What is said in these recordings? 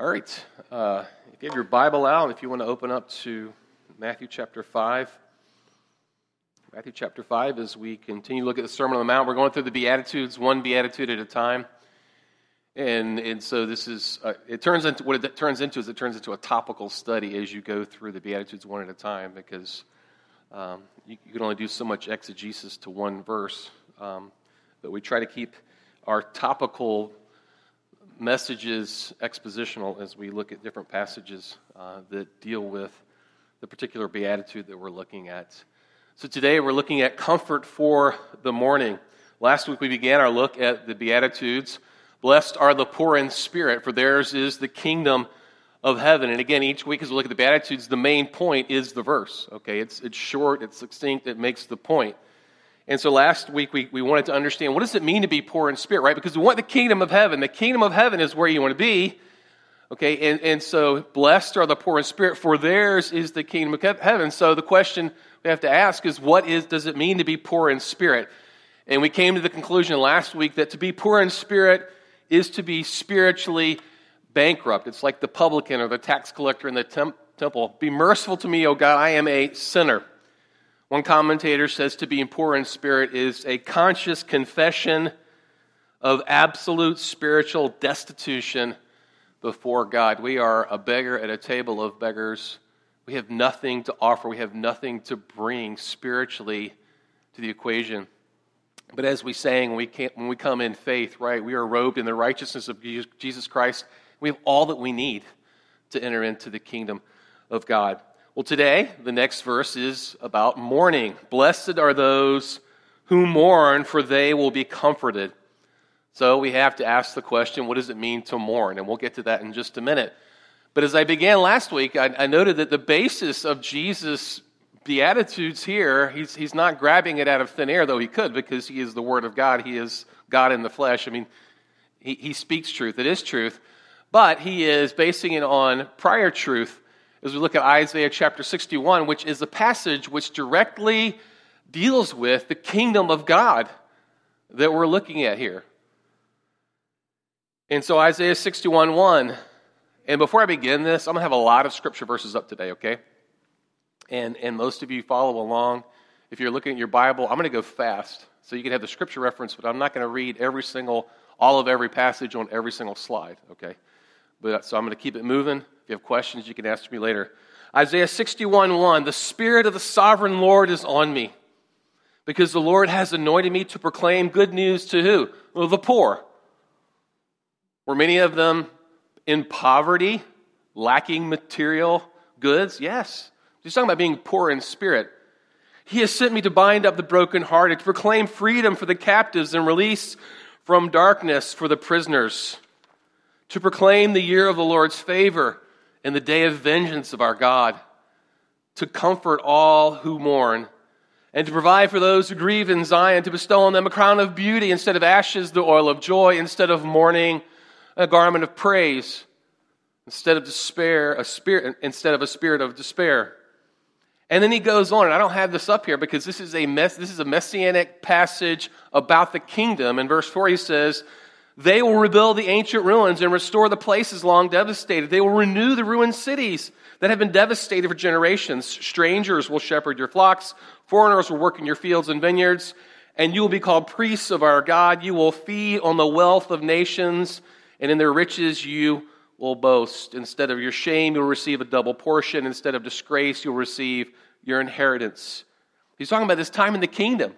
All right, if you have your Bible out, if you want to open up to Matthew chapter 5. Matthew chapter 5, as we continue to look at the Sermon on the Mount, we're going through the Beatitudes, one Beatitude at a time. And so this is, it turns into a topical study as you go through the Beatitudes one at a time, because you can only do so much exegesis to one verse. But we try to keep our topical messages expositional as we look at different passages that deal with the particular beatitude that we're looking at. So today we're looking at comfort for the mourning. Last week we began our look at the Beatitudes. Blessed are the poor in spirit, for theirs is the kingdom of heaven. And again, each week as we look at the Beatitudes, the main point is the verse. Okay, it's short, it's succinct, it makes the point. And so last week we wanted to understand, what does it mean to be poor in spirit, right? Because we want the kingdom of heaven. The kingdom of heaven is where you want to be, okay? And so blessed are the poor in spirit, for theirs is the kingdom of heaven. So the question we have to ask is, does it mean to be poor in spirit? And we came to the conclusion last week that to be poor in spirit is to be spiritually bankrupt. It's like the publican or the tax collector in the temple. Be merciful to me, O God, I am a sinner. One commentator says to being poor in spirit is a conscious confession of absolute spiritual destitution before God. We are a beggar at a table of beggars. We have nothing to offer. We have nothing to bring spiritually to the equation. But as we sang, when we come in faith, right, we are robed in the righteousness of Jesus Christ. We have all that we need to enter into the kingdom of God. Well, today, the next verse is about mourning. Blessed are those who mourn, for they will be comforted. So we have to ask the question, what does it mean to mourn? And we'll get to that in just a minute. But as I began last week, I noted that the basis of Jesus' Beatitudes here, he's not grabbing it out of thin air, though he could, because he is the Word of God. He is God in the flesh. I mean, he speaks truth. It is truth. But he is basing it on prior truth, as we look at Isaiah chapter 61, which is a passage which directly deals with the kingdom of God that we're looking at here. And so Isaiah 61:1, and before I begin this, I'm going to have a lot of scripture verses up today, okay? And most of you follow along. If you're looking at your Bible, I'm going to go fast, so you can have the scripture reference, but I'm not going to read all of every passage on every single slide, okay? So I'm going to keep it moving. If you have questions, you can ask me later. Isaiah 61:1, the Spirit of the Sovereign Lord is on me, because the Lord has anointed me to proclaim good news to who? Well, the poor. Were many of them in poverty, lacking material goods? Yes. He's talking about being poor in spirit. He has sent me to bind up the brokenhearted, to proclaim freedom for the captives and release from darkness for the prisoners, to proclaim the year of the Lord's favor and the day of vengeance of our God, to comfort all who mourn, and to provide for those who grieve in Zion, to bestow on them a crown of beauty instead of ashes, the oil of joy, instead of mourning, a garment of praise, instead of a spirit of despair. And then he goes on, and I don't have this up here because this is a messianic passage about the kingdom. In verse 4 he says, they will rebuild the ancient ruins and restore the places long devastated. They will renew the ruined cities that have been devastated for generations. Strangers will shepherd your flocks. Foreigners will work in your fields and vineyards. And you will be called priests of our God. You will feed on the wealth of nations. And in their riches you will boast. Instead of your shame, you'll receive a double portion. Instead of disgrace, you'll receive your inheritance. He's talking about this time in the kingdom.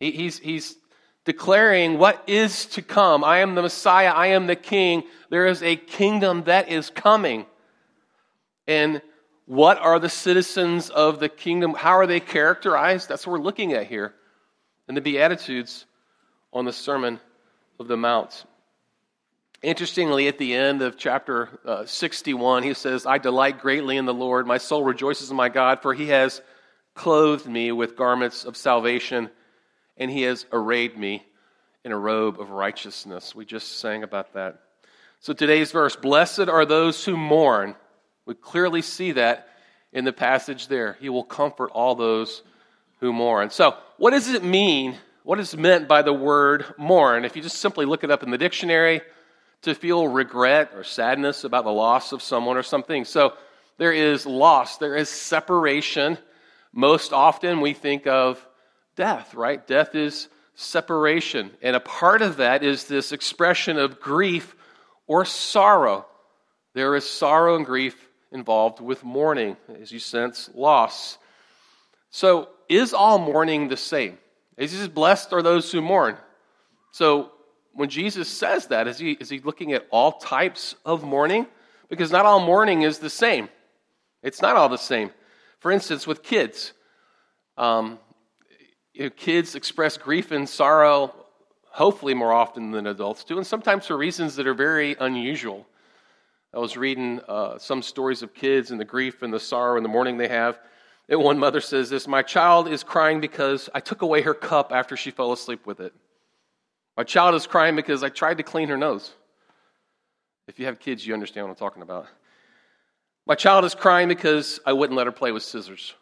He's declaring what is to come. I am the Messiah. I am the King. There is a kingdom that is coming. And what are the citizens of the kingdom? How are they characterized? That's what we're looking at here in the Beatitudes on the Sermon of the Mount. Interestingly, at the end of chapter 61, he says, I delight greatly in the Lord. My soul rejoices in my God, for he has clothed me with garments of salvation, and he has arrayed me in a robe of righteousness. We just sang about that. So today's verse, blessed are those who mourn. We clearly see that in the passage there. He will comfort all those who mourn. So what does it mean? What is meant by the word mourn? If you just simply look it up in the dictionary, to feel regret or sadness about the loss of someone or something. So there is loss, there is separation. Most often we think of death, right? Death is separation. And a part of that is this expression of grief or sorrow. There is sorrow and grief involved with mourning, as you sense loss. So is all mourning the same? Is Jesus blessed are those who mourn? So when Jesus says that, is he looking at all types of mourning? Because not all mourning is the same. It's not all the same. For instance, with kids, kids express grief and sorrow hopefully more often than adults do, and sometimes for reasons that are very unusual. I was reading some stories of kids and the grief and the sorrow and the mourning they have. And one mother says this, "My child is crying because I took away her cup after she fell asleep with it. My child is crying because I tried to clean her nose." If you have kids, you understand what I'm talking about. "My child is crying because I wouldn't let her play with scissors.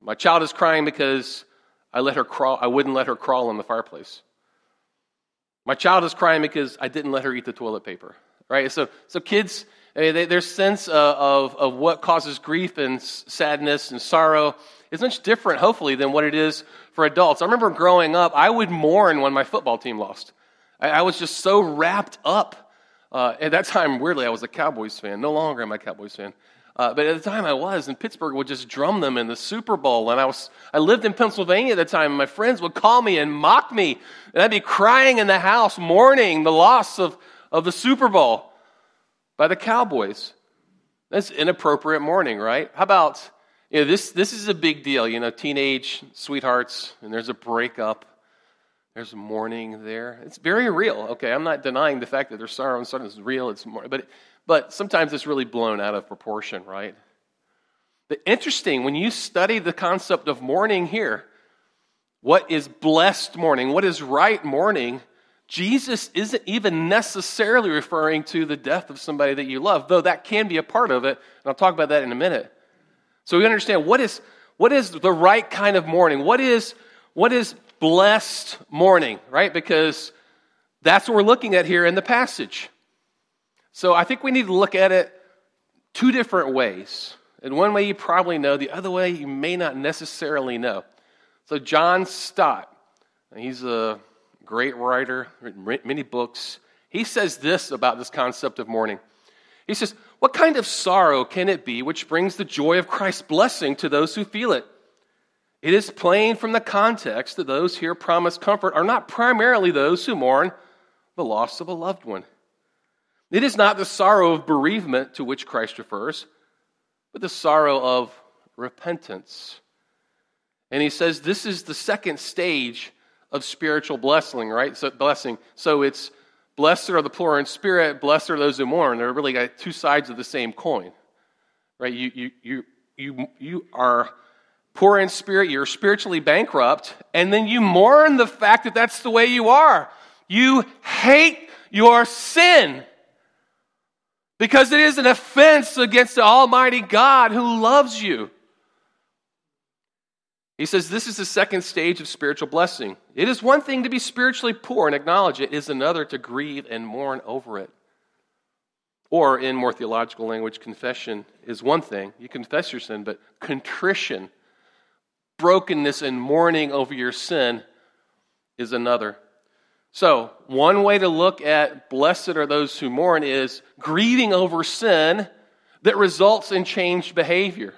My child is crying because I wouldn't let her crawl on the fireplace. My child is crying because I didn't let her eat the toilet paper." Right? So kids, I mean, their sense of what causes grief and sadness and sorrow is much different, hopefully, than what it is for adults. I remember growing up, I would mourn when my football team lost. I was just so wrapped up. At that time, weirdly, I was a Cowboys fan. No longer am I a Cowboys fan. But at the time I was, and Pittsburgh would just drum them in the Super Bowl. And I lived in Pennsylvania at the time, and my friends would call me and mock me. And I'd be crying in the house, mourning the loss of the Super Bowl by the Cowboys. That's inappropriate mourning, right? How about, this is a big deal. Teenage sweethearts, and there's a breakup. There's mourning there. It's very real. Okay, I'm not denying the fact that there's sorrow and sadness is real. It's more, but sometimes it's really blown out of proportion, right? The interesting, when you study the concept of mourning here, what is blessed mourning? What is right mourning? Jesus isn't even necessarily referring to the death of somebody that you love, though that can be a part of it, and I'll talk about that in a minute. So we understand what is the right kind of mourning? What is blessed mourning, right? Because that's what we're looking at here in the passage. So I think we need to look at it two different ways. And one way you probably know, the other way you may not necessarily know. So John Stott, he's a great writer, written many books. He says this about this concept of mourning. He says, "What kind of sorrow can it be which brings the joy of Christ's blessing to those who feel it? It is plain from the context that those here promised comfort are not primarily those who mourn the loss of a loved one. It is not the sorrow of bereavement to which Christ refers, but the sorrow of repentance." And he says this is the second stage of spiritual blessing, right? So blessing. So it's blessed are the poor in spirit, blessed are those who mourn. They're really like two sides of the same coin, right? You are poor in spirit, you're spiritually bankrupt, and then you mourn the fact that that's the way you are. You hate your sin because it is an offense against the Almighty God who loves you. He says this is the second stage of spiritual blessing. It is one thing to be spiritually poor and acknowledge it. It is another to grieve and mourn over it. Or in more theological language, confession is one thing. You confess your sin, but contrition, brokenness and mourning over your sin is another. So, one way to look at blessed are those who mourn is grieving over sin that results in changed behavior.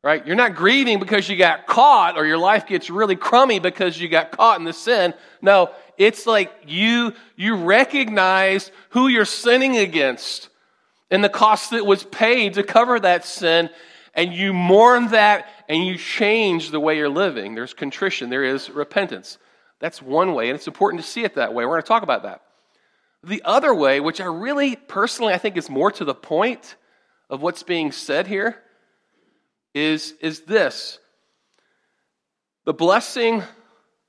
Right? You're not grieving because you got caught or your life gets really crummy because you got caught in the sin. No, it's like you recognize who you're sinning against and the cost that was paid to cover that sin. And you mourn that, and you change the way you're living. There's contrition. There is repentance. That's one way, and it's important to see it that way. We're going to talk about that. The other way, which I really, personally, I think is more to the point of what's being said here, is this. The blessing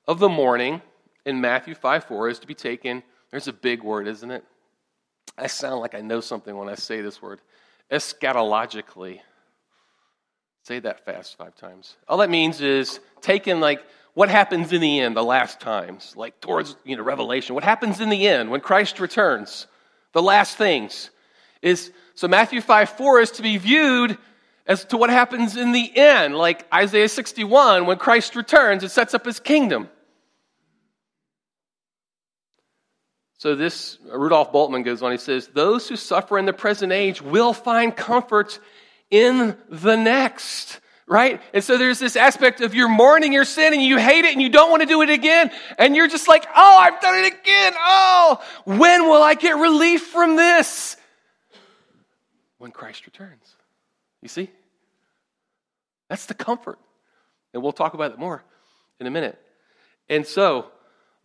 of the mourning in Matthew 5:4 is to be taken. There's a big word, isn't it? I sound like I know something when I say this word. Eschatologically. Say that fast 5 times. All that means is taking like what happens in the end, the last times, like towards Revelation. What happens in the end when Christ returns, the last things is, so Matthew 5:4 is to be viewed as to what happens in the end, like Isaiah 61, when Christ returns, it sets up his kingdom. So this, Rudolf Bultmann goes on, he says, those who suffer in the present age will find comfort in the next, right? And so there's this aspect of you're mourning your sin and you hate it and you don't want to do it again. And you're just like, oh, I've done it again. Oh, when will I get relief from this? When Christ returns. You see? That's the comfort. And we'll talk about it more in a minute. And so,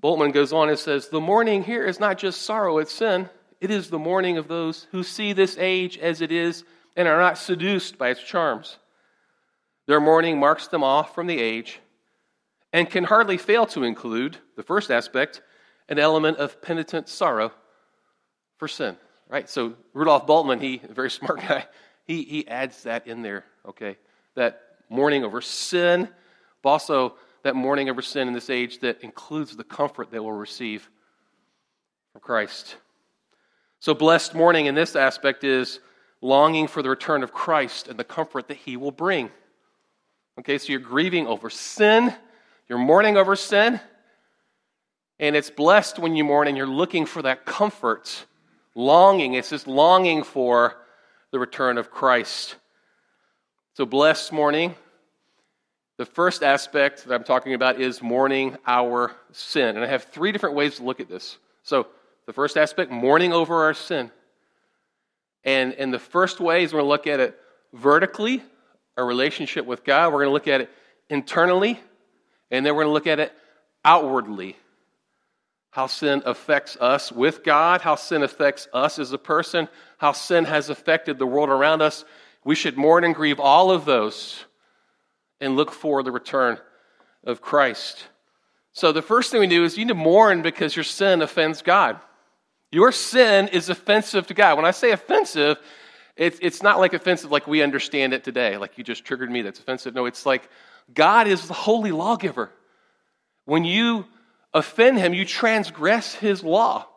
Bultmann goes on and says, the mourning here is not just sorrow at sin. It is the mourning of those who see this age as it is and are not seduced by its charms. Their mourning marks them off from the age and can hardly fail to include, the first aspect, an element of penitent sorrow for sin. Right? So, Rudolf Bultmann, he, a very smart guy, he adds that in there, okay? That mourning over sin, but also that mourning over sin in this age that includes the comfort that we'll receive from Christ. So blessed mourning in this aspect is longing for the return of Christ and the comfort that he will bring. Okay, so you're grieving over sin, you're mourning over sin, and it's blessed when you mourn and you're looking for that comfort, longing. It's this longing for the return of Christ. So blessed mourning. The first aspect that I'm talking about is mourning our sin. And I have 3 different ways to look at this. So the first aspect, mourning over our sin. And the first way is we're going to look at it vertically, our relationship with God. We're going to look at it internally. And then we're going to look at it outwardly. How sin affects us with God, how sin affects us as a person, how sin has affected the world around us. We should mourn and grieve all of those and look for the return of Christ. So the first thing we do is you need to mourn because your sin offends God. Your sin is offensive to God. When I say offensive, it's not like offensive like we understand it today, like you just triggered me, that's offensive. No, it's like God is the holy lawgiver. When you offend him, you transgress his law.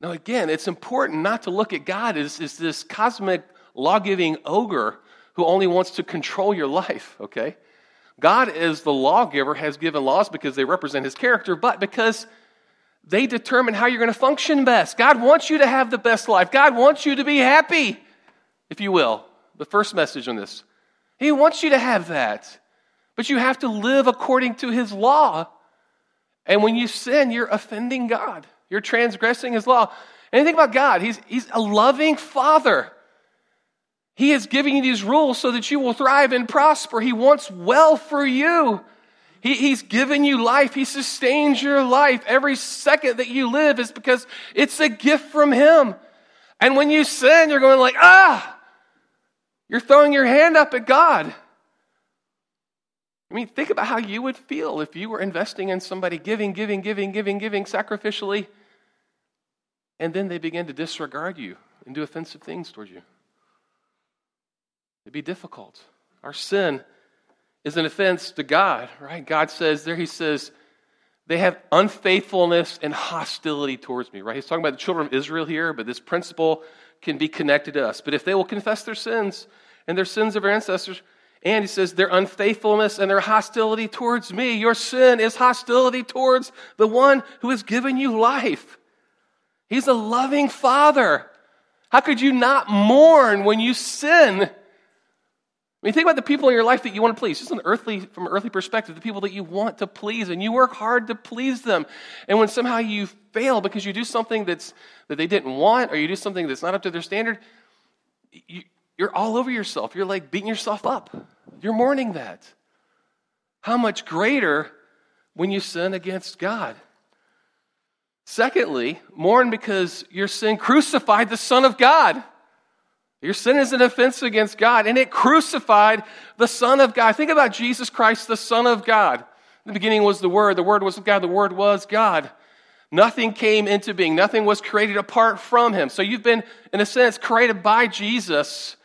Now again, it's important not to look at God as this cosmic law-giving ogre who only wants to control your life, okay? God as the lawgiver has given laws because they represent his character, but because they determine how you're going to function best. God wants you to have the best life. God wants you to be happy, if you will. The first message on this. He wants you to have that, but you have to live according to his law. And when you sin, you're offending God. You're transgressing his law. And think about God. He's a loving father. He is giving you these rules so that you will thrive and prosper. He wants well for you. He's given you life. He sustains your life. Every second that you live is because it's a gift from him. And when you sin, you're going like, ah! You're throwing your hand up at God. I mean, think about how you would feel if you were investing in somebody giving sacrificially, and then they begin to disregard you and do offensive things towards you. It'd be difficult. Our sin is an offense to God, right? God says there, he says, they have unfaithfulness and hostility towards me, right? He's talking about the children of Israel here, but this principle can be connected to us. But if they will confess their sins and their sins of our ancestors, and he says, their unfaithfulness and their hostility towards me. Your sin is hostility towards the one who has given you life. He's a loving father. How could you not mourn when you sin? I mean, think about the people in your life that you want to please. Just from an earthly perspective, the people that you want to please, and you work hard to please them. And when somehow you fail because you do something that they didn't want, or you do something that's not up to their standard, you're all over yourself. You're like beating yourself up. You're mourning that. How much greater when you sin against God? Secondly, mourn because your sin crucified the Son of God. Your sin is an offense against God, and it crucified the Son of God. Think about Jesus Christ, the Son of God. In the beginning was the Word was God, the Word was God. Nothing came into being. Nothing was created apart from him. So you've been, in a sense, created by Jesus.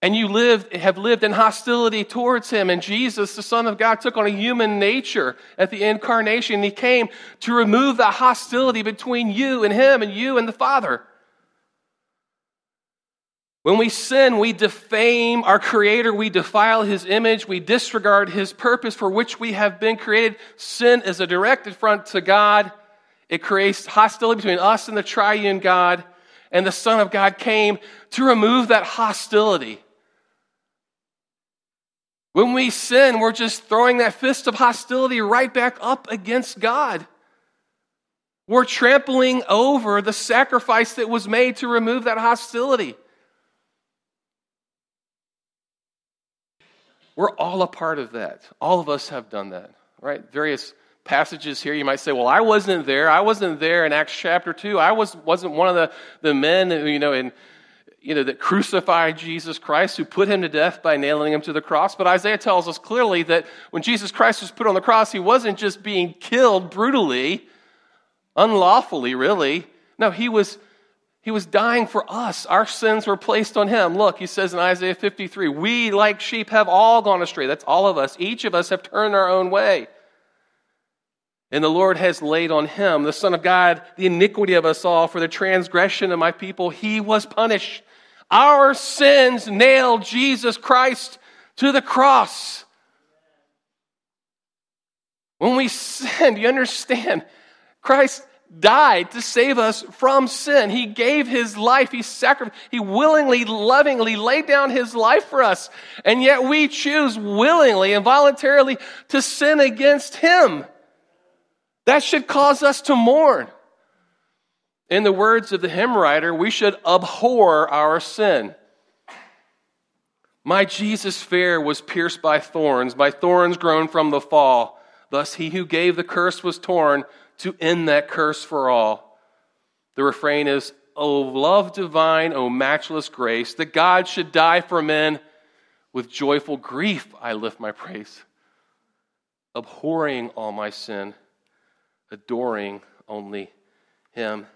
and you have lived in hostility towards him. And Jesus, the Son of God, took on a human nature at the incarnation. And he came to remove the hostility between you and him and you and the Father. When we sin, we defame our Creator, we defile his image, we disregard his purpose for which we have been created. Sin is a direct affront to God. It creates hostility between us and the triune God. And the Son of God came to remove that hostility. When we sin, we're just throwing that fist of hostility right back up against God. We're trampling over the sacrifice that was made to remove that hostility. We're all a part of that. All of us have done that, right? Various passages here, you might say, well, I wasn't there in Acts chapter 2. I wasn't one of the men who, that crucified Jesus Christ, who put him to death by nailing him to the cross. But Isaiah tells us clearly that when Jesus Christ was put on the cross, he wasn't just being killed brutally, unlawfully, really. No, He was dying for us. Our sins were placed on him. Look, he says in Isaiah 53, we like sheep have all gone astray. That's all of us. Each of us have turned our own way. And the Lord has laid on him, the Son of God, the iniquity of us all. For the transgression of my people, he was punished. Our sins nailed Jesus Christ to the cross. When we sin, do you understand? Christ died to save us from sin. He gave his life. He willingly, lovingly laid down his life for us. And yet we choose willingly and voluntarily to sin against him. That should cause us to mourn. In the words of the hymn writer, we should abhor our sin. My Jesus fair was pierced by thorns grown from the fall. Thus he who gave the curse was torn, to end that curse for all. The refrain is, O love divine, O matchless grace, that God should die for men. With joyful grief I lift my praise, abhorring all my sin, adoring only him.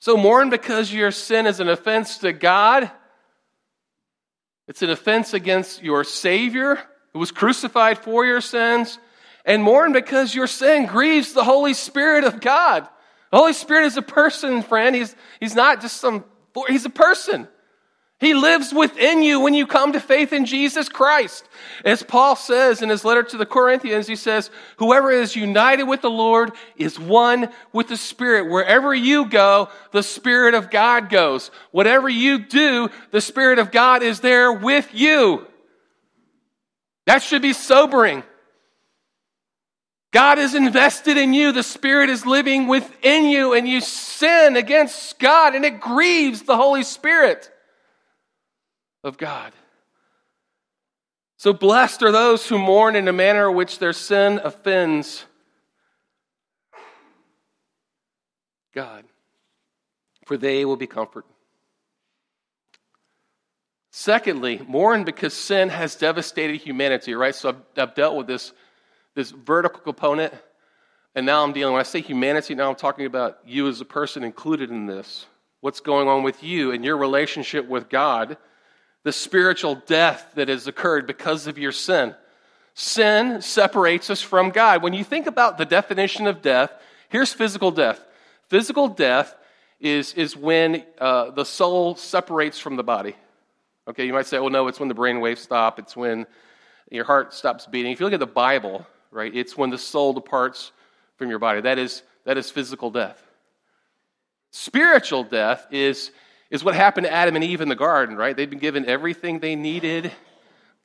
So mourn because your sin is an offense to God. It's an offense against your Savior who was crucified for your sins. And mourn because your sin grieves the Holy Spirit of God. The Holy Spirit is a person, friend. He's not just some, he's a person. He lives within you when you come to faith in Jesus Christ. As Paul says in his letter to the Corinthians, he says, whoever is united with the Lord is one with the Spirit. Wherever you go, the Spirit of God goes. Whatever you do, the Spirit of God is there with you. That should be sobering. God is invested in you. The Spirit is living within you, and you sin against God, and it grieves the Holy Spirit of God. So blessed are those who mourn in a manner in which their sin offends God, for they will be comforted. Secondly, mourn because sin has devastated humanity, right? So I've dealt with this vertical component, and now when I say humanity, now I'm talking about you as a person included in this. What's going on with you and your relationship with God, the spiritual death that has occurred because of your sin. Sin separates us from God. When you think about the definition of death, here's physical death. Physical death is when the soul separates from the body. Okay, you might say, well, no, it's when the brain waves stop, it's when your heart stops beating. If you look at the Bible, right? It's when the soul departs from your body. That is physical death. Spiritual death is what happened to Adam and Eve in the garden, right? They'd been given everything they needed.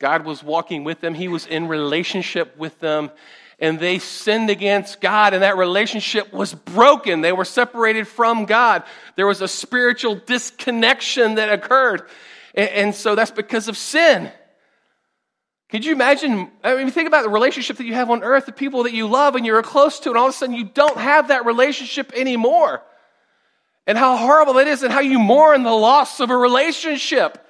God was walking with them. He was in relationship with them. And they sinned against God, and that relationship was broken. They were separated from God. There was a spiritual disconnection that occurred. And so that's because of sin. Could you imagine, think about the relationship that you have on earth, the people that you love and you're close to, and all of a sudden you don't have that relationship anymore. And how horrible that is, and how you mourn the loss of a relationship.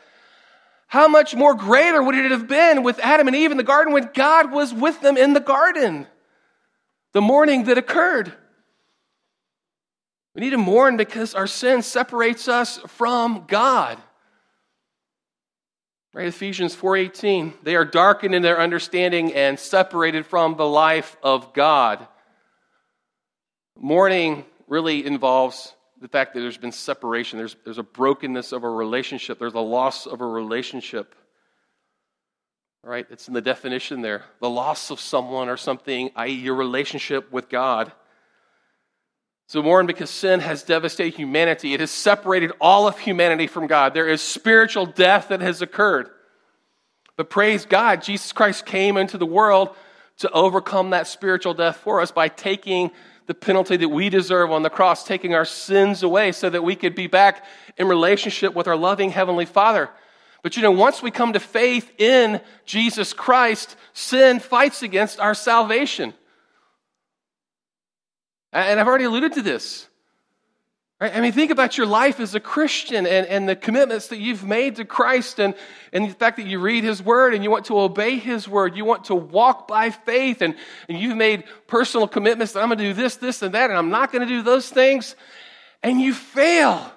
How much more greater would it have been with Adam and Eve in the garden when God was with them in the garden? The mourning that occurred. We need to mourn because our sin separates us from God. Right? Ephesians 4:18, they are darkened in their understanding and separated from the life of God. Mourning really involves the fact that there's been separation. There's a brokenness of a relationship. There's a loss of a relationship. All right, it's in the definition there. The loss of someone or something, i.e. your relationship with God. So mourn because sin has devastated humanity. It has separated all of humanity from God. There is spiritual death that has occurred. But praise God, Jesus Christ came into the world to overcome that spiritual death for us by taking the penalty that we deserve on the cross, taking our sins away so that we could be back in relationship with our loving Heavenly Father. But you know, once we come to faith in Jesus Christ, sin fights against our salvation. And I've already alluded to this. Right? I mean, think about your life as a Christian and the commitments that you've made to Christ and the fact that you read His Word and you want to obey His Word. You want to walk by faith and you've made personal commitments that I'm going to do this, this, and that, and I'm not going to do those things. And you fail.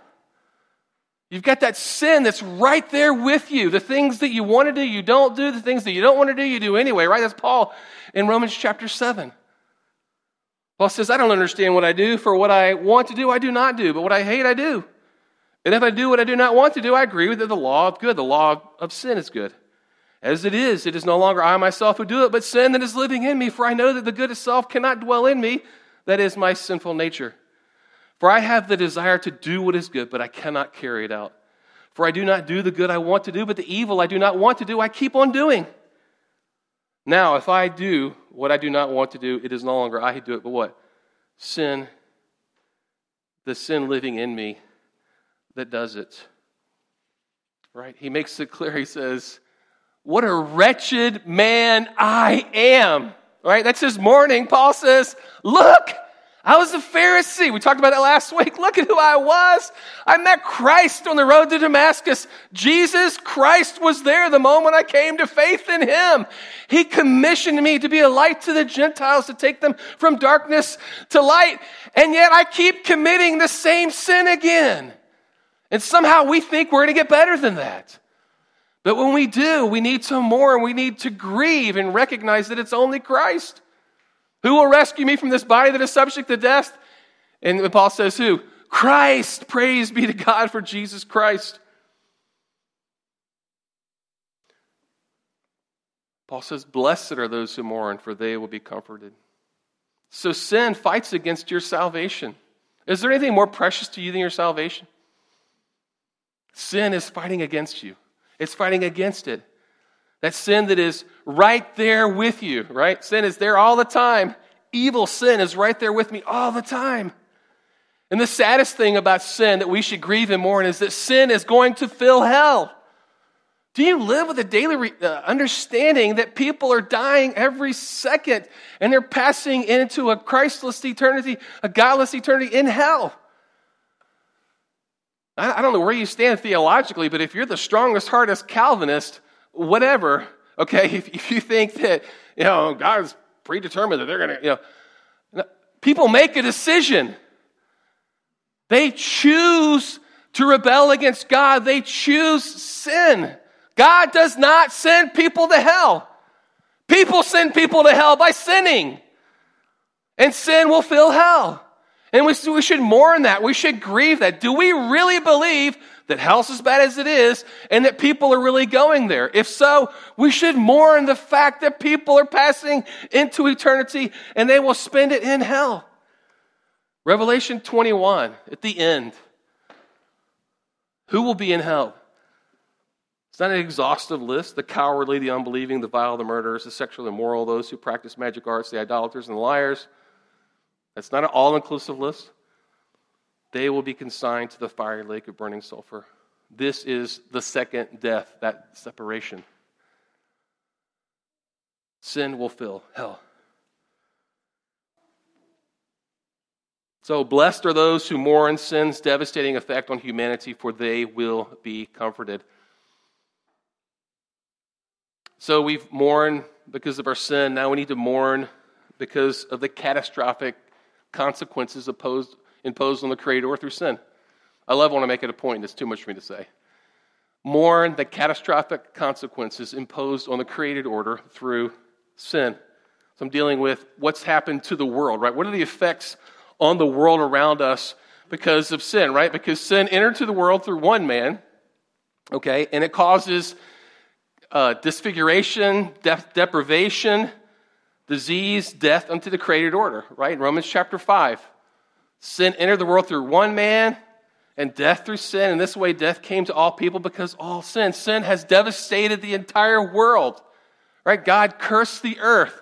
You've got that sin that's right there with you. The things that you want to do, you don't do. The things that you don't want to do, you do anyway. Right? That's Paul in Romans chapter 7. Paul says, I don't understand what I do, for what I want to do, I do not do, but what I hate, I do. And if I do what I do not want to do, I agree with it, the law of good. The law of sin is good. As it is no longer I myself who do it, but sin that is living in me, for I know that the good itself cannot dwell in me, that is my sinful nature. For I have the desire to do what is good, but I cannot carry it out. For I do not do the good I want to do, but the evil I do not want to do, I keep on doing. Now, if I do what I do not want to do, it is no longer I who do it, but what? Sin, the sin living in me that does it. Right? He makes it clear. He says, what a wretched man I am. Right? That's his mourning. Paul says, look, I was a Pharisee. We talked about it last week. Look at who I was. I met Christ on the road to Damascus. Jesus Christ was there the moment I came to faith in Him. He commissioned me to be a light to the Gentiles, to take them from darkness to light. And yet I keep committing the same sin again. And somehow we think we're going to get better than that. But when we do, we need to mourn. We need to grieve and recognize that it's only Christ. Who will rescue me from this body that is subject to death? And Paul says who? Christ. Praise be to God for Jesus Christ. Paul says, blessed are those who mourn, for they will be comforted. So sin fights against your salvation. Is there anything more precious to you than your salvation? Sin is fighting against you. It's fighting against it. That sin that is right there with you, right? Sin is there all the time. Evil sin is right there with me all the time. And the saddest thing about sin that we should grieve and mourn is that sin is going to fill hell. Do you live with a daily understanding that people are dying every second and they're passing into a Christless eternity, a godless eternity in hell? I don't know where you stand theologically, but if you're the strongest, hardest Calvinist, whatever, okay, if you think that, you know, God's predetermined that they're going to, you know, people make a decision. They choose to rebel against God. They choose sin. God does not send people to hell. People send people to hell by sinning. And sin will fill hell. And we should mourn that. We should grieve that. Do we really believe that hell's as bad as it is, and that people are really going there? If so, we should mourn the fact that people are passing into eternity, and they will spend it in hell. Revelation 21, at the end, who will be in hell? It's not an exhaustive list. The cowardly, the unbelieving, the vile, the murderers, the sexually immoral, those who practice magic arts, the idolaters, and the liars. That's not an all-inclusive list. They will be consigned to the fiery lake of burning sulfur. This is the second death, that separation. Sin will fill hell. So blessed are those who mourn sin's devastating effect on humanity, for they will be comforted. So we've mourned because of our sin. Now we need to mourn because of the catastrophic consequences imposed on the Creator through sin. I love when I make it a point, and it's too much for me to say. mourn the catastrophic consequences imposed on the created order through sin. So I'm dealing with what's happened to the world, right? What are the effects on the world around us because of sin, right? Because sin entered to the world through one man, okay, and it causes disfiguration, deprivation, disease, death unto the created order, right? In Romans chapter 5, sin entered the world through one man and death through sin. And this way, death came to all people because all sin. Sin has devastated the entire world, right? God cursed the earth.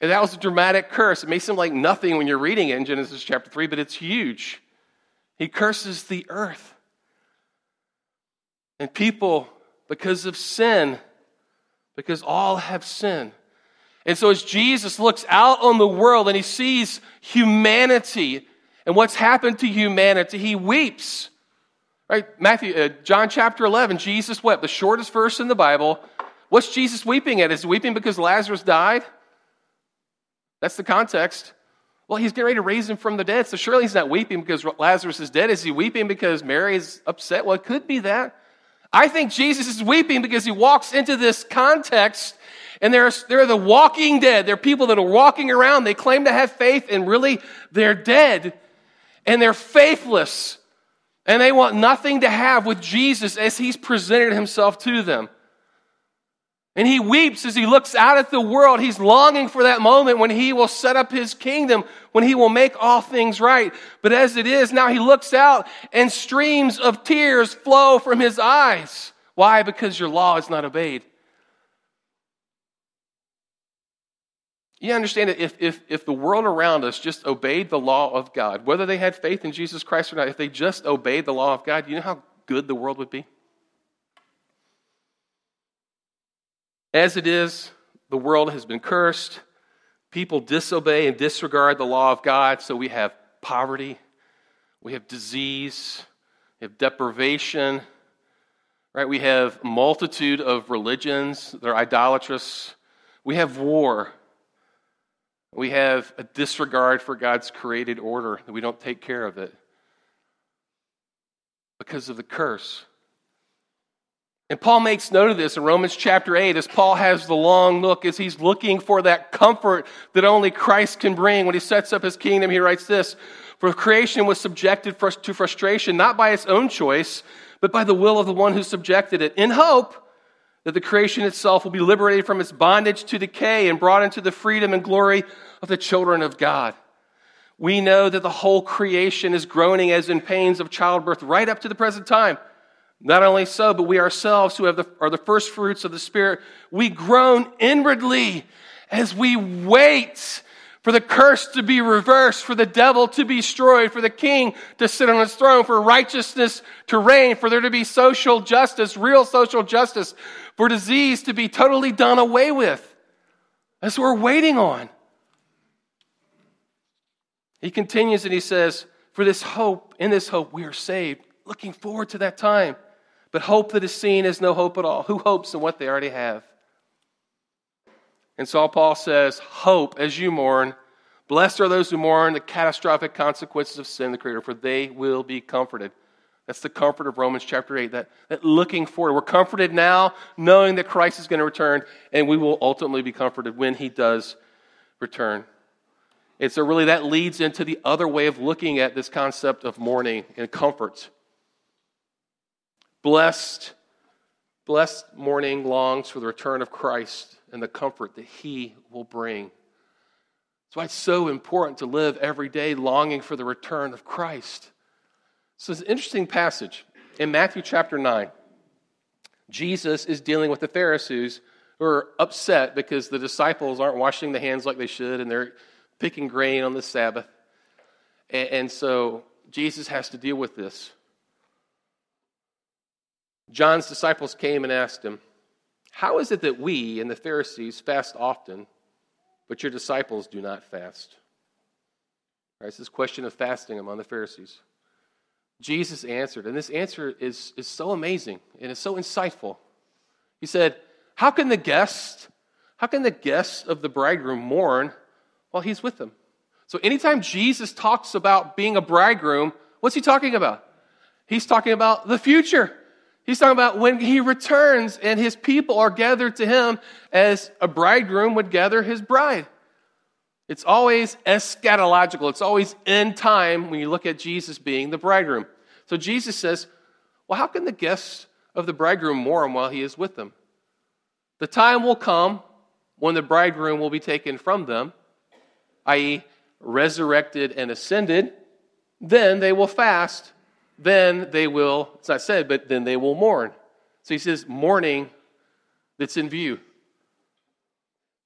And that was a dramatic curse. It may seem like nothing when you're reading it in Genesis chapter 3, but it's huge. He curses the earth. And people, because of sin, because all have sinned. And so as Jesus looks out on the world and he sees humanity and what's happened to humanity, he weeps. Right? John chapter 11, Jesus wept. The shortest verse in the Bible. What's Jesus weeping at? Is he weeping because Lazarus died? That's the context. Well, he's getting ready to raise him from the dead, so surely he's not weeping because Lazarus is dead. Is he weeping because Mary is upset? Well, it could be that. I think Jesus is weeping because he walks into this context, and there are the walking dead. There are people that are walking around. They claim to have faith, and really, they're dead, and they're faithless, and they want nothing to have with Jesus as he's presented himself to them. And he weeps as he looks out at the world. He's longing for that moment when he will set up his kingdom, when he will make all things right. But as it is, now he looks out and streams of tears flow from his eyes. Why? Because your law is not obeyed. You understand that if the world around us just obeyed the law of God, whether they had faith in Jesus Christ or not, if they just obeyed the law of God, you know how good the world would be? As it is, the world has been cursed. People disobey and disregard the law of God, so we have poverty, we have disease, we have deprivation, right? We have a multitude of religions that are idolatrous. We have war. We have a disregard for God's created order, that we don't take care of it because of the curse. And Paul makes note of this in Romans chapter 8 as Paul has the long look as he's looking for that comfort that only Christ can bring. When he sets up his kingdom, he writes this, "For creation was subjected to frustration, not by its own choice, but by the will of the one who subjected it, in hope that the creation itself will be liberated from its bondage to decay and brought into the freedom and glory of the children of God. We know that the whole creation is groaning as in pains of childbirth right up to the present time. Not only so, but we ourselves who are the first fruits of the Spirit, we groan inwardly as we wait for the curse to be reversed, for the devil to be destroyed, for the king to sit on his throne, for righteousness to reign, for there to be social justice, real social justice, for disease to be totally done away with." That's what we're waiting on. He continues and he says, "For this hope, in this hope we are saved," looking forward to that time. "But hope that is seen is no hope at all. Who hopes in what they already have?" And so Paul says, hope as you mourn. Blessed are those who mourn the catastrophic consequences of sin, the Creator, for they will be comforted. That's the comfort of Romans chapter 8, that looking forward. We're comforted now, knowing that Christ is going to return, and we will ultimately be comforted when he does return. And so really that leads into the other way of looking at this concept of mourning and comfort. Blessed mourning longs for the return of Christ and the comfort that he will bring. That's why it's so important to live every day longing for the return of Christ. So it's an interesting passage. In Matthew chapter 9, Jesus is dealing with the Pharisees who are upset because the disciples aren't washing the hands like they should and they're picking grain on the Sabbath. And so Jesus has to deal with this. John's disciples came and asked him, "How is it that we and the Pharisees fast often, but your disciples do not fast?" All right, it's this question of fasting among the Pharisees. Jesus answered, and this answer is so amazing and it's so insightful. He said, how can the guests of the bridegroom mourn while he's with them? So anytime Jesus talks about being a bridegroom, what's he talking about? He's talking about the future. He's talking about when he returns and his people are gathered to him as a bridegroom would gather his bride. It's always eschatological. It's always end time when you look at Jesus being the bridegroom. So Jesus says, well, how can the guests of the bridegroom mourn while he is with them? The time will come when the bridegroom will be taken from them, i.e., resurrected and ascended. Then they will fast. Then they will, it's not said, but then they will mourn. So he says, mourning that's in view.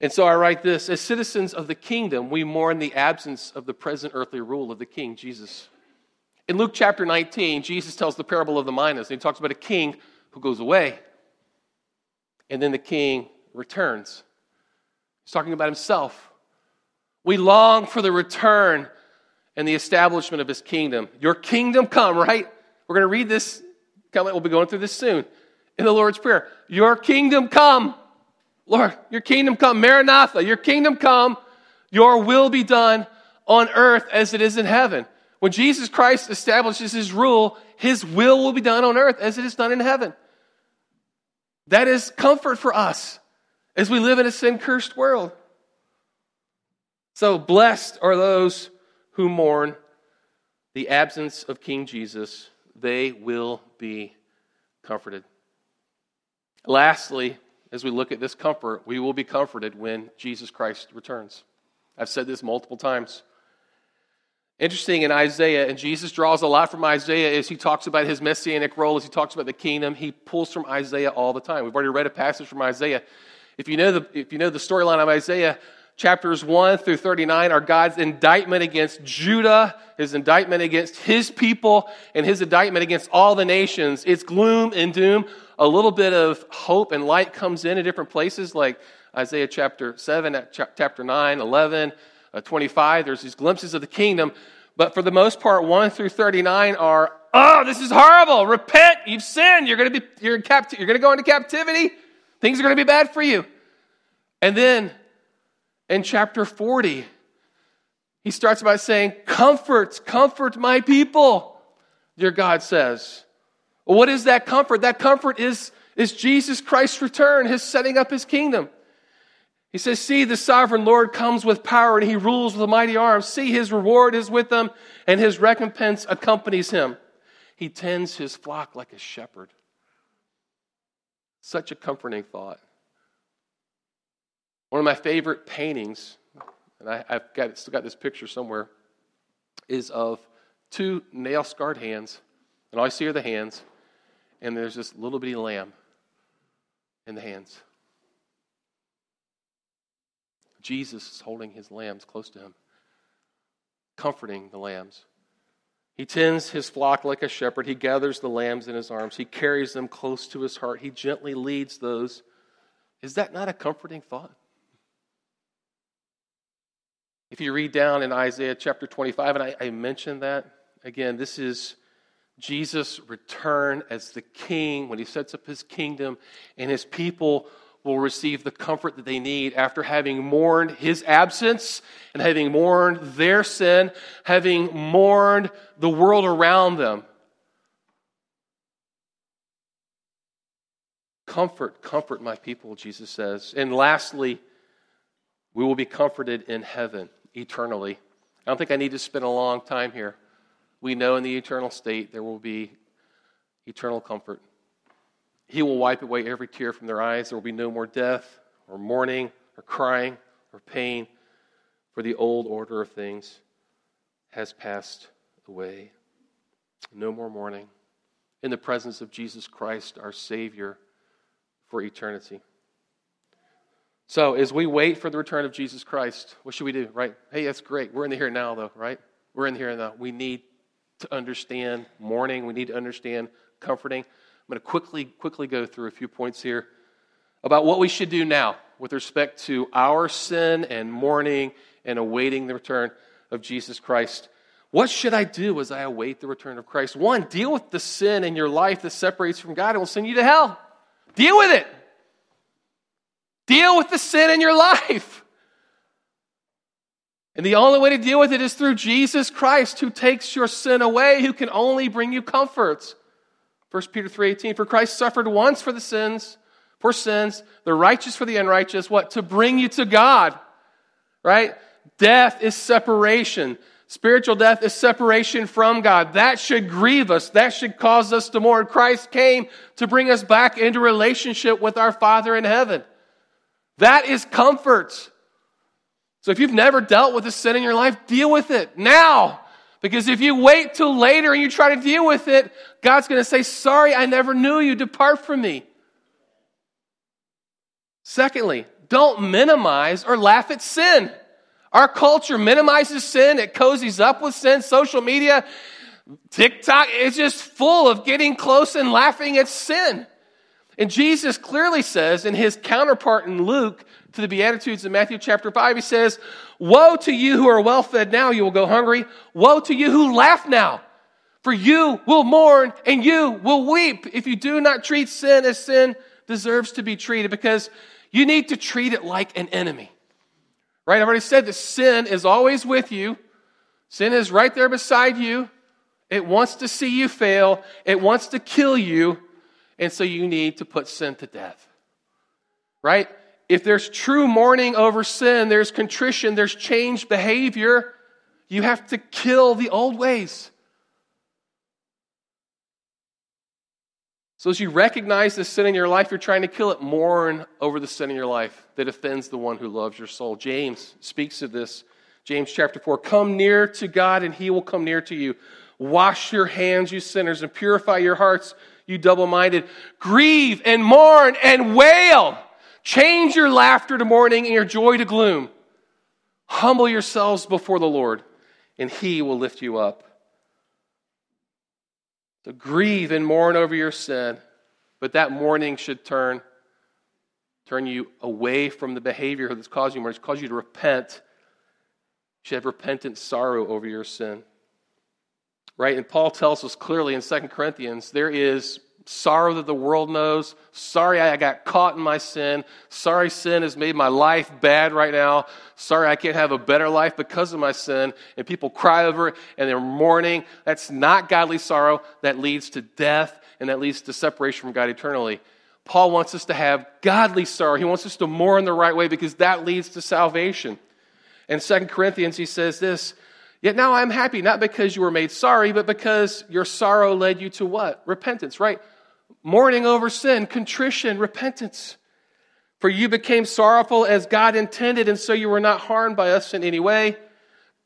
And so I write this, as citizens of the kingdom, we mourn the absence of the present earthly rule of the king, Jesus. In Luke chapter 19, Jesus tells the parable of the minas, and he talks about a king who goes away, and then the king returns. He's talking about himself. We long for the return and the establishment of his kingdom. Your kingdom come, right? We're going to read this comment. We'll be going through this soon in the Lord's Prayer. Your kingdom come, Lord, your kingdom come. Maranatha, your kingdom come. Your will be done on earth as it is in heaven. When Jesus Christ establishes his rule, his will be done on earth as it is done in heaven. That is comfort for us as we live in a sin-cursed world. So blessed are those who mourn the absence of King Jesus, they will be comforted. Lastly, as we look at this comfort, we will be comforted when Jesus Christ returns. I've said this multiple times. Interesting in Isaiah, and Jesus draws a lot from Isaiah as he talks about his messianic role, as he talks about the kingdom, he pulls from Isaiah all the time. We've already read a passage from Isaiah. If you know the storyline of Isaiah, Chapters 1 through 39 are God's indictment against Judah, his indictment against his people, and his indictment against all the nations. It's gloom and doom. A little bit of hope and light comes in at different places, like Isaiah chapter 7, chapter 9, 11, 25. There's these glimpses of the kingdom. But for the most part, 1 through 39 are, oh, this is horrible. Repent. You've sinned. You're going to go into captivity. Things are going to be bad for you. And then in chapter 40, he starts by saying, comfort my people, dear God says. What is that comfort? That comfort is Jesus Christ's return, his setting up his kingdom. He says, see, the sovereign Lord comes with power and he rules with a mighty arm. See, his reward is with him and his recompense accompanies him. He tends his flock like a shepherd. Such a comforting thought. One of my favorite paintings, and I've still got this picture somewhere, is of two nail-scarred hands, and all I see are the hands, and there's this little bitty lamb in the hands. Jesus is holding his lambs close to him, comforting the lambs. He tends his flock like a shepherd. He gathers the lambs in his arms. He carries them close to his heart. He gently leads those. Is that not a comforting thought? If you read down in Isaiah chapter 25, and I mentioned that, again, this is Jesus' return as the king when he sets up his kingdom, and his people will receive the comfort that they need after having mourned his absence and having mourned their sin, having mourned the world around them. Comfort my people, Jesus says. And lastly, we will be comforted in heaven eternally. I don't think I need to spend a long time here. We know in the eternal state there will be eternal comfort. He will wipe away every tear from their eyes. There will be no more death or mourning or crying or pain, for the old order of things has passed away. No more mourning. In the presence of Jesus Christ, our Savior, for eternity. So as we wait for the return of Jesus Christ, what should we do, right? Hey, that's great. We're in the here and now, though, right? We're in the here and now. We need to understand mourning. We need to understand comforting. I'm going to quickly go through a few points here about what we should do now with respect to our sin and mourning and awaiting the return of Jesus Christ. What should I do as I await the return of Christ? One, deal with the sin in your life that separates from God and will send you to hell. Deal with it. Deal with the sin in your life. And the only way to deal with it is through Jesus Christ, who takes your sin away, who can only bring you comfort. 1 Peter 3:18, for Christ suffered once for sins, the righteous for the unrighteous, what? To bring you to God, right? Death is separation. Spiritual death is separation from God. That should grieve us. That should cause us to mourn. Christ came to bring us back into relationship with our Father in heaven. That is comfort. So if you've never dealt with a sin in your life, deal with it now. Because if you wait till later and you try to deal with it, God's going to say, sorry, I never knew you. Depart from me. Secondly, don't minimize or laugh at sin. Our culture minimizes sin. It cozies up with sin. Social media, TikTok, it's just full of getting close and laughing at sin. And Jesus clearly says in his counterpart in Luke to the Beatitudes in Matthew chapter 5, he says, woe to you who are well fed now, you will go hungry. Woe to you who laugh now, for you will mourn and you will weep if you do not treat sin as sin deserves to be treated, because you need to treat it like an enemy. Right, I've already said that sin is always with you. Sin is right there beside you. It wants to see you fail. It wants to kill you. And so you need to put sin to death. Right? If there's true mourning over sin, there's contrition, there's changed behavior, you have to kill the old ways. So as you recognize the sin in your life, you're trying to kill it, mourn over the sin in your life that offends the one who loves your soul. James speaks of this. James chapter 4, come near to God and he will come near to you. Wash your hands, you sinners, and purify your hearts, you double-minded. Grieve and mourn and wail. Change your laughter to mourning and your joy to gloom. Humble yourselves before the Lord and he will lift you up. So grieve and mourn over your sin, but that mourning should turn you away from the behavior that's causing you mourning. It's causing you to repent. You should have repentant sorrow over your sin. Right? And Paul tells us clearly in 2 Corinthians, there is sorrow that the world knows. Sorry I got caught in my sin. Sorry sin has made my life bad right now. Sorry I can't have a better life because of my sin. And people cry over it and they're mourning. That's not godly sorrow. That leads to death and that leads to separation from God eternally. Paul wants us to have godly sorrow. He wants us to mourn the right way because that leads to salvation. In 2 Corinthians, he says this, yet now I'm happy, not because you were made sorry, but because your sorrow led you to what? Repentance, right? Mourning over sin, contrition, repentance. For you became sorrowful as God intended, and so you were not harmed by us in any way.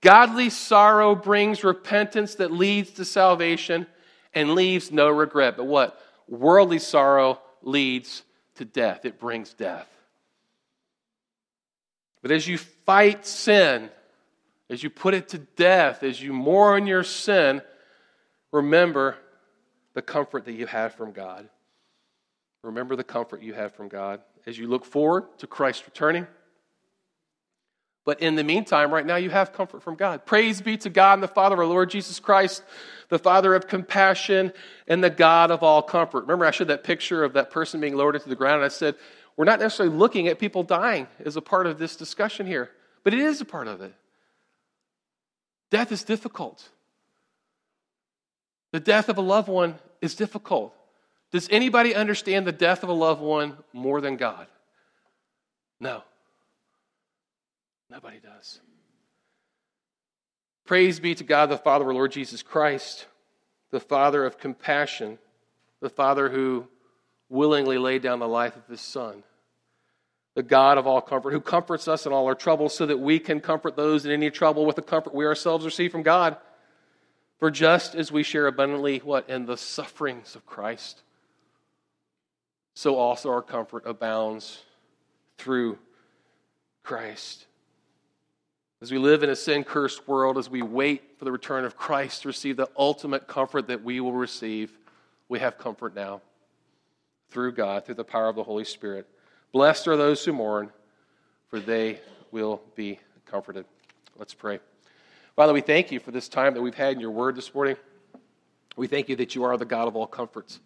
Godly sorrow brings repentance that leads to salvation and leaves no regret. But what? Worldly sorrow leads to death. It brings death. But as you fight sin, as you put it to death, as you mourn your sin, remember the comfort that you have from God. Remember the comfort you have from God as you look forward to Christ returning. But in the meantime, right now, you have comfort from God. Praise be to God and the Father of our Lord Jesus Christ, the Father of compassion and the God of all comfort. Remember, I showed that picture of that person being lowered into the ground, and I said, we're not necessarily looking at people dying as a part of this discussion here, but it is a part of it. Death is difficult. The death of a loved one is difficult. Does anybody understand the death of a loved one more than God? No. Nobody does. Praise be to God, the Father of our Lord Jesus Christ, the Father of compassion, the Father who willingly laid down the life of his Son, the God of all comfort, who comforts us in all our troubles so that we can comfort those in any trouble with the comfort we ourselves receive from God. For just as we share abundantly, what? In the sufferings of Christ, so also our comfort abounds through Christ. As we live in a sin-cursed world, as we wait for the return of Christ to receive the ultimate comfort that we will receive, we have comfort now through God, through the power of the Holy Spirit. Blessed are those who mourn, for they will be comforted. Let's pray. Father, we thank you for this time that we've had in your word this morning. We thank you that you are the God of all comforts.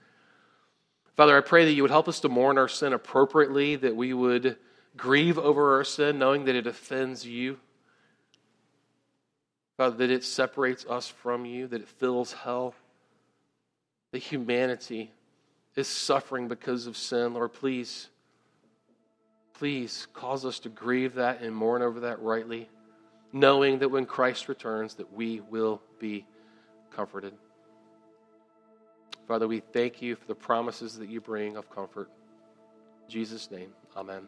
Father, I pray that you would help us to mourn our sin appropriately, that we would grieve over our sin, knowing that it offends you. Father, that it separates us from you, that it fills hell. that humanity is suffering because of sin. Lord, please, please cause us to grieve that and mourn over that rightly, knowing that when Christ returns that we will be comforted. Father, we thank you for the promises that you bring of comfort. In Jesus' name, amen.